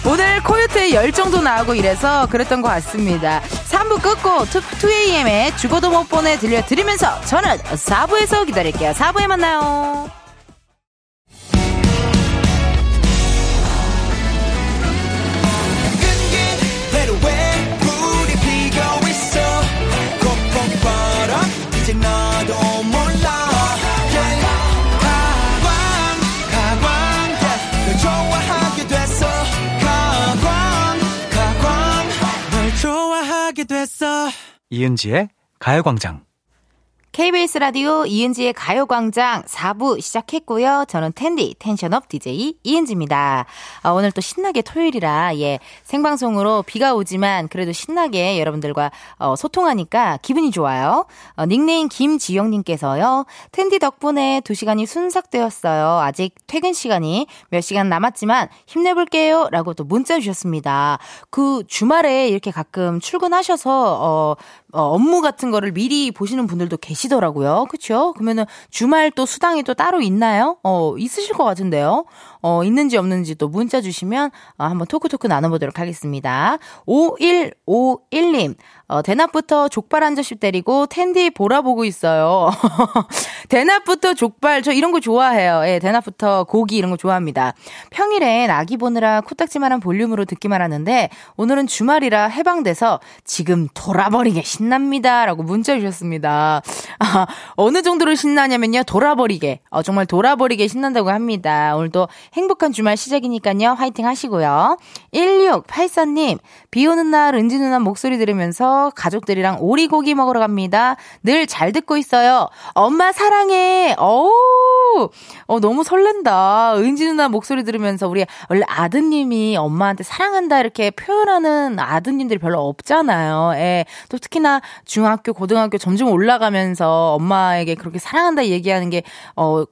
오늘 코요태의 열정도 나오고 이래서 그랬던 것 같습니다. 3부 끝고 2AM에 죽어도 못 보내 들려드리면서 저는 4부에서 기다릴게요. 4부에 만나요. 이은지의 가요광장. KBS 라디오 이은지의 가요광장 4부 시작했고요. 저는 텐디 텐션업 DJ 이은지입니다. 오늘 또 신나게 토요일이라 생방송으로 비가 오지만 그래도 신나게 여러분들과 소통하니까 기분이 좋아요. 닉네임 김지영님께서요. 텐디 덕분에 2시간이 순삭되었어요. 아직 퇴근 시간이 몇 시간 남았지만 힘내볼게요. 라고 또 문자 주셨습니다. 그 주말에 이렇게 가끔 출근하셔서 업무 같은 거를 미리 보시는 분들도 계시더라고요. 그렇죠? 그러면은 주말 또 수당이 또 따로 있나요? 있으실 것 같은데요. 있는지 없는지 또 문자 주시면 한번 토크토크 나눠보도록 하겠습니다. 5151님. 대낮부터 족발 한 접시 때리고 텐디 보라보고 있어요. 대낮부터 족발 저 이런 거 좋아해요. 예, 대낮부터 고기 이런 거 좋아합니다. 평일엔 아기 보느라 코딱지만한 볼륨으로 듣기만 하는데 오늘은 주말이라 해방돼서 지금 돌아버리게 신납니다. 라고 문자 주셨습니다. 어느 정도로 신나냐면요. 돌아버리게. 정말 돌아버리게 신난다고 합니다. 오늘도 행복한 주말 시작이니까요. 화이팅 하시고요. 1684님. 비 오는 날 은지 누나 목소리 들으면서 가족들이랑 오리고기 먹으러 갑니다. 늘 잘 듣고 있어요. 엄마 사랑해. 너무 설렌다. 은지 누나 목소리 들으면서 우리 원래 아드님이 엄마한테 사랑한다 이렇게 표현하는 아드님들이 별로 없잖아요. 예. 또 특히나 중학교, 고등학교 점점 올라가면서 엄마에게 그렇게 사랑한다 얘기하는 게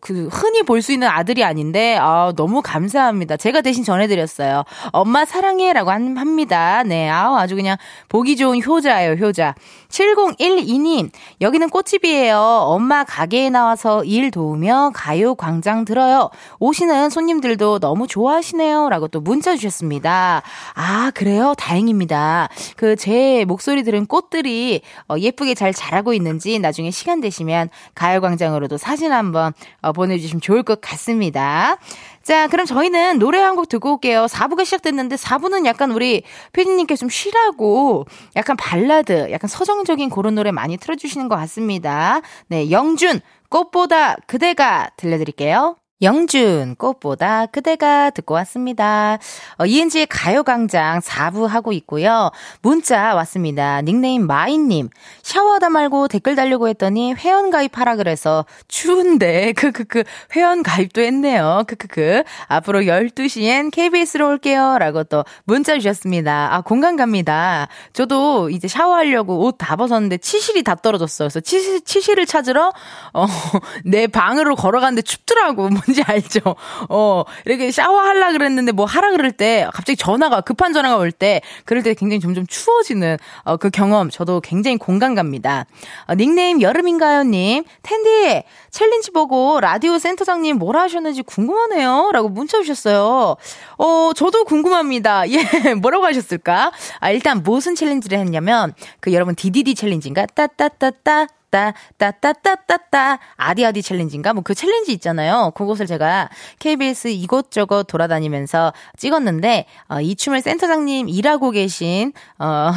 그 흔히 볼 수 있는 아들이 아닌데 너무 감사합니다. 제가 대신 전해드렸어요. 엄마 사랑해라고 합니다. 네, 아주 그냥 보기 좋은 효자예요, 효자. 7012님, 여기는 꽃집이에요. 엄마 가게에 나와서 일 도우며 가요광장 들어요. 오시는 손님들도 너무 좋아하시네요. 라고 또 문자 주셨습니다. 아, 그래요? 다행입니다. 그 제 목소리 들은 꽃들이 예쁘게 잘 자라고 있는지 나중에 시간 되시면 가요광장으로도 사진 한번 보내주시면 좋을 것 같습니다. 자, 그럼 저희는 노래 한 곡 듣고 올게요. 4부가 시작됐는데 4부는 약간 우리 피디님께서 좀 쉬라고 약간 발라드, 약간 서정적인 그런 노래 많이 틀어주시는 것 같습니다. 네, 영준, 꽃보다 그대가 들려드릴게요. 영준, 꽃보다 그대가 듣고 왔습니다. ENG의 가요광장 4부 하고 있고요. 문자 왔습니다. 닉네임 마인님. 샤워하다 말고 댓글 달려고 했더니 회원가입하라 그래서 추운데, 회원가입도 했네요. 앞으로 12시엔 KBS로 올게요. 라고 또 문자 주셨습니다. 아, 공감 갑니다. 저도 이제 샤워하려고 옷 다 벗었는데 치실이 다 떨어졌어요. 그래서 치실을 찾으러, 내 방으로 걸어가는데 춥더라고. 뭔지 알죠? 이렇게 샤워하려 그랬는데 뭐 하라 그럴 때 갑자기 급한 전화가 올 때 그럴 때 굉장히 점점 추워지는 그 경험 저도 굉장히 공감 갑니다. 닉네임 여름인가요님. 텐디 챌린지 보고 라디오 센터장님 뭐라 하셨는지 궁금하네요. 라고 문자 주셨어요. 저도 궁금합니다. 예, 뭐라고 하셨을까? 일단 무슨 챌린지를 했냐면 여러분 DDD 챌린지인가? 따따따따 따따따따따 아디아디 챌린지인가? 그 챌린지 있잖아요. 그것을 제가 KBS 이곳저곳 돌아다니면서 찍었는데 이 춤을 센터장님 일하고 계신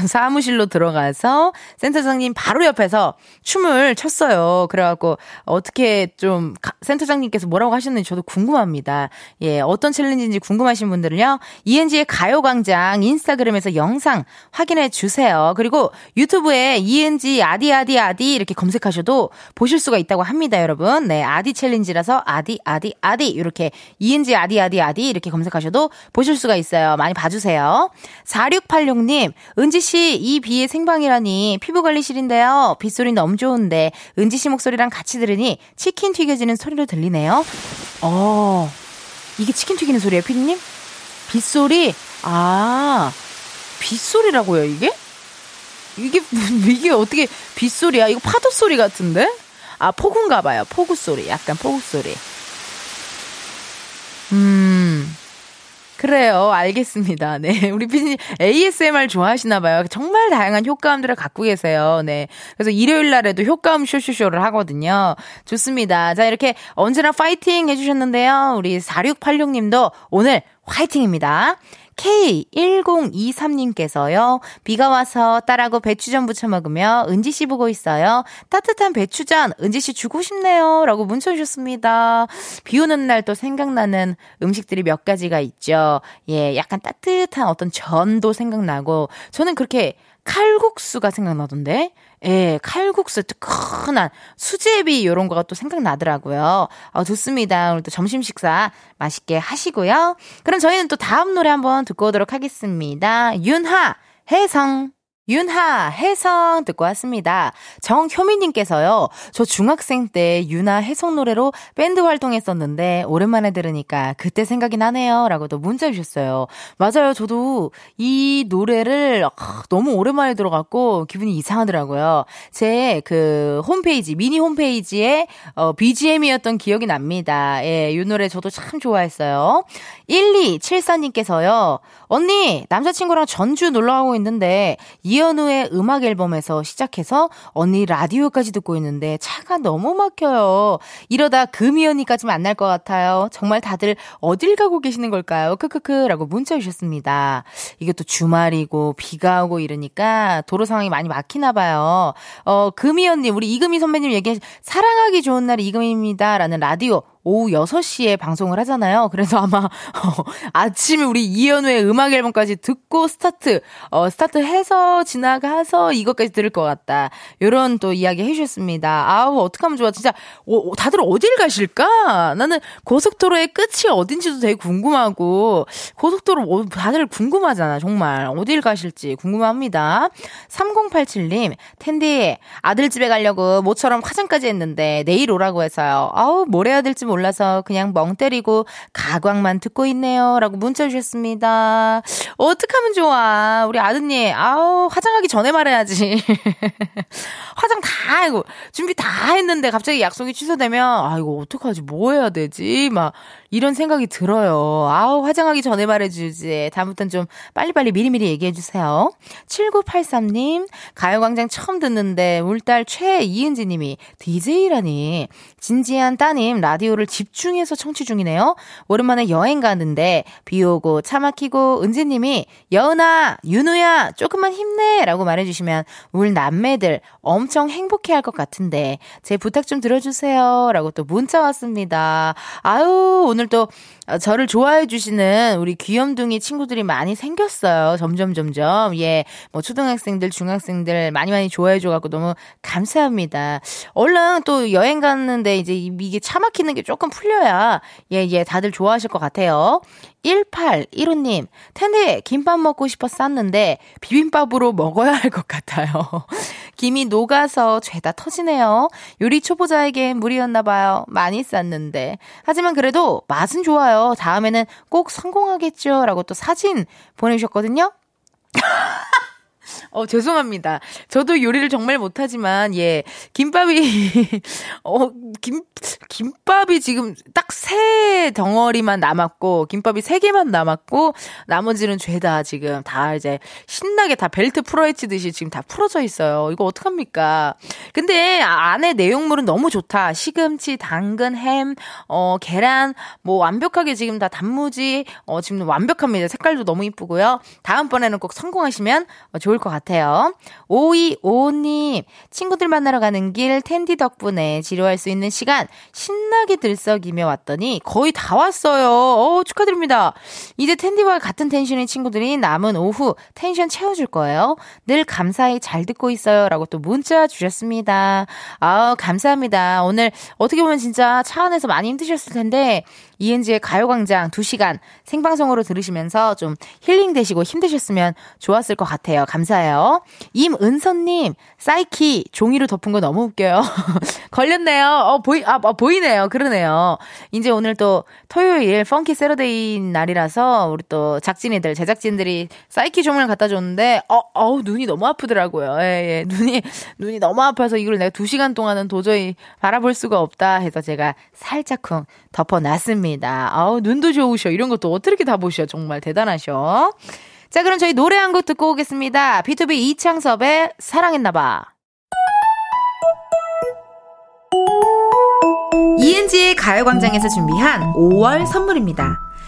사무실로 들어가서 센터장님 바로 옆에서 춤을 췄어요. 그래갖고 어떻게 좀 센터장님께서 뭐라고 하셨는지 저도 궁금합니다. 예, 어떤 챌린지인지 궁금하신 분들은요. ENG의 가요광장 인스타그램에서 영상 확인해 주세요. 그리고 유튜브에 ENG 아디아디아디 이렇게 검색하셔도 보실 수가 있다고 합니다, 여러분. 네, 아디 챌린지라서 아디 이렇게 ENG 아디 이렇게 검색하셔도 보실 수가 있어요. 많이 봐주세요. 4686님, 은지씨 이 비에 생방이라니 피부관리실인데요. 빗소리 너무 좋은데 은지씨 목소리랑 같이 들으니 치킨 튀겨지는 소리로 들리네요. 이게 치킨 튀기는 소리예요, 피디님? 빗소리? 빗소리라고요, 이게? 이게 어떻게 빗소리야? 이거 파도 소리 같은데? 폭우인가 봐요. 포구 소리. 약간 포구 소리. 그래요. 알겠습니다. 네. 우리 피디님 ASMR 좋아하시나 봐요. 정말 다양한 효과음들을 갖고 계세요. 네. 그래서 일요일 날에도 효과음 쇼쇼쇼를 하거든요. 좋습니다. 자, 이렇게 언제나 파이팅 해주셨는데요. 우리 4686님도 오늘 화이팅입니다. K1023님께서요. 비가 와서 딸하고 배추전 부쳐 먹으며 은지씨 보고 있어요. 따뜻한 배추전 은지씨 주고 싶네요. 라고 문자 주셨습니다. 비 오는 날 또 생각나는 음식들이 몇 가지가 있죠. 예, 약간 따뜻한 어떤 전도 생각나고 저는 그렇게 칼국수가 생각나던데 예, 칼국수 뜨끈한 수제비 이런 거가 또 생각나더라고요. 좋습니다. 오늘 또 점심 식사 맛있게 하시고요. 그럼 저희는 또 다음 노래 한번 듣고 오도록 하겠습니다. 윤하, 해성 듣고 왔습니다. 정효미님께서요. 저 중학생 때 윤하, 해성 노래로 밴드 활동했었는데 오랜만에 들으니까 그때 생각이 나네요. 라고 또 문자 주셨어요. 맞아요. 저도 이 노래를 너무 오랜만에 들어갖고 기분이 이상하더라고요. 제 그 홈페이지, 미니 홈페이지에 BGM이었던 기억이 납니다. 예, 이 노래 저도 참 좋아했어요. 1274님께서요. 언니, 남자친구랑 전주 놀러가고 있는데 이현우의 음악 앨범에서 시작해서 언니 라디오까지 듣고 있는데 차가 너무 막혀요. 이러다 금이 언니까지 만날 것 같아요. 정말 다들 어딜 가고 계시는 걸까요? 크크크라고 문자 주셨습니다. 이게 또 주말이고 비가 오고 이러니까 도로 상황이 많이 막히나 봐요. 금이 언니 우리 이금희 선배님 얘기 사랑하기 좋은 날 이금희입니다라는 라디오 오후 6시에 방송을 하잖아요. 그래서 아마 아침에 우리 이현우의 음악 앨범까지 듣고 스타트해서 지나가서 이것까지 들을 것 같다. 이런 또 이야기 해주셨습니다. 아우 어떡하면 좋아. 진짜 다들 어딜 가실까? 나는 고속도로의 끝이 어딘지도 되게 궁금하고 고속도로 다들 궁금하잖아. 정말 어딜 가실지 궁금합니다. 3087님 텐디 아들 집에 가려고 모처럼 화장까지 했는데 내일 오라고 해서요. 아우 뭘 해야 될지 몰라서 그냥 멍 때리고 가광만 듣고 있네요. 라고 문자 주셨습니다. 어떡하면 좋아. 우리 아드님 아우 화장하기 전에 말해야지. 화장 다 하고 준비 다 했는데 갑자기 약속이 취소되면 아 이거 어떡하지 뭐 해야 되지 막 이런 생각이 들어요. 아우 화장하기 전에 말해주지. 다음부터는 좀 빨리빨리 미리미리 얘기해주세요. 7983님 가요광장 처음 듣는데 우리 딸 최이은지님이 DJ라니 진지한 따님 라디오를 집중해서 청취 중이네요. 오랜만에 여행 가는데 비 오고 차 막히고 은지님이 여은아 윤우야 조금만 힘내 라고 말해주시면 우리 남매들 엄청 행복해할 것 같은데 제 부탁 좀 들어주세요 라고 또 문자 왔습니다. 아유 오늘 또 저를 좋아해 주시는 우리 귀염둥이 친구들이 많이 생겼어요. 점점 예, 뭐 초등학생들 중학생들 많이 좋아해 줘갖고 너무 감사합니다. 얼른 또 여행 갔는데 이제 이게 차 막히는 게 조금 풀려야 예 다들 좋아하실 것 같아요. 1815님 텐데 김밥 먹고 싶어 쌌는데 비빔밥으로 먹어야 할 것 같아요. 김이 녹아서 죄다 터지네요. 요리 초보자에겐 무리였나 봐요. 많이 쌌는데 하지만 그래도 맛은 좋아요. 다음에는 꼭 성공하겠죠. 라고 또 사진 보내주셨거든요. 죄송합니다. 저도 요리를 정말 못하지만, 예, 김밥이, 김밥이 지금 딱 세 덩어리만 남았고, 김밥이 세 개만 남았고, 나머지는 죄다 지금 다 이제 신나게 다 벨트 풀어헤치듯이 지금 다 풀어져 있어요. 이거 어떡합니까? 근데 안에 내용물은 너무 좋다. 시금치, 당근, 햄, 계란, 뭐 완벽하게 지금 다 단무지, 지금 완벽합니다. 색깔도 너무 이쁘고요. 다음번에는 꼭 성공하시면 좋을 것 같아요. 5255님 친구들 만나러 가는 길 텐디 덕분에 지루할 수 있는 시간 신나게 들썩이며 왔더니 거의 다 왔어요. 축하드립니다. 이제 텐디와 같은 텐션인 친구들이 남은 오후 텐션 채워줄 거예요. 늘 감사히 잘 듣고 있어요. 라고 또 문자 주셨습니다. 아우 감사합니다. 오늘 어떻게 보면 진짜 차 안에서 많이 힘드셨을 텐데 ENG의 가요광장 2시간 생방송으로 들으시면서 좀 힐링되시고 힘드셨으면 좋았을 것 같아요. 감사해요. 임은선님 사이키 종이로 덮은 거 너무 웃겨요. 걸렸네요. 보이네요. 그러네요. 이제 오늘 또 토요일 펑키 새러데이 날이라서 우리 또 제작진들이 사이키 종을 갖다 줬는데 눈이 너무 아프더라고요. 예. 눈이 너무 아파서 이걸 내가 2시간 동안은 도저히 바라볼 수가 없다 해서 제가 살짝쿵 덮어놨습니다. 감사합니다. 아우, 눈도 좋으셔. 이런 것도 어떻게 다 보셔. 정말 대단하셔. 자, 그럼 저희 노래 한 곡 듣고 오겠습니다. B2B 이창섭의 사랑했나봐. ENG의 가요광장에서 준비한 5월 선물입니다.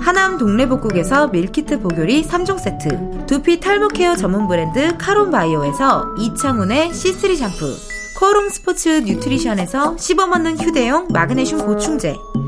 하남 동래복국에서 밀키트 보교리 3종 세트, 두피 탈모케어 전문 브랜드 카론바이오에서 이창훈의 C3 샴푸, 코오롱 스포츠 뉴트리션에서 씹어먹는 휴대용 마그네슘 보충제,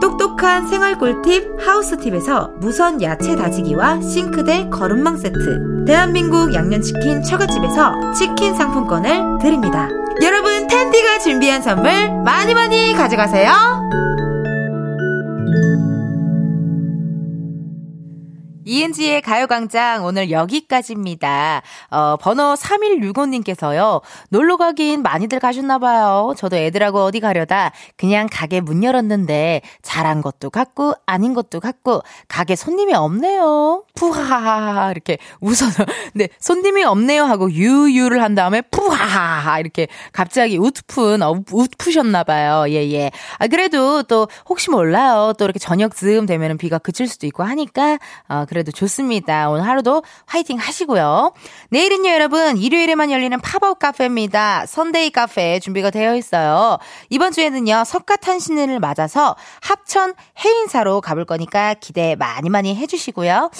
똑똑한 생활 꿀팁 하우스팁에서 무선 야채 다지기와 싱크대 거름망 세트, 대한민국 양념치킨 처갓집에서 치킨 상품권을 드립니다. 여러분, 텐디가 준비한 선물 많이 많이 가져가세요. ENG의 가요광장 오늘 여기까지입니다. 번호 3165님께서요. 놀러가긴 많이들 가셨나봐요. 저도 애들하고 어디 가려다 그냥 가게 문 열었는데 잘한 것도 같고 아닌 것도 같고 가게 손님이 없네요. 푸하하하 이렇게 웃어서 근데 손님이 없네요 하고 유유를 한 다음에 푸하하하 이렇게 갑자기 웃푸셨나봐요. 예예. 아, 그래도 또 혹시 몰라요. 또 이렇게 저녁 즈음 되면 비가 그칠 수도 있고 하니까 그래도 좋습니다. 오늘 하루도 화이팅 하시고요. 내일은요, 여러분, 일요일에만 열리는 팝업 카페입니다. 선데이 카페 준비가 되어 있어요. 이번 주에는요, 석가탄신일을 맞아서 합천 해인사로 가볼 거니까 기대 많이 많이 해주시고요.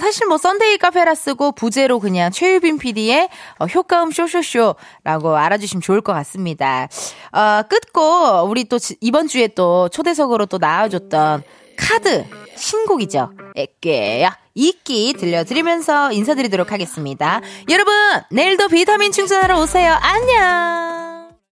사실 뭐 선데이 카페라 쓰고 부제로 그냥 최유빈 PD의 효과음 쇼쇼쇼라고 알아주시면 좋을 것 같습니다. 끝고 우리 또 이번 주에 또 초대석으로 또 나와줬던 카드 신곡이죠. 에깨야 이끼 들려드리면서 인사드리도록 하겠습니다. 여러분, 내일도 비타민 충전하러 오세요. 안녕.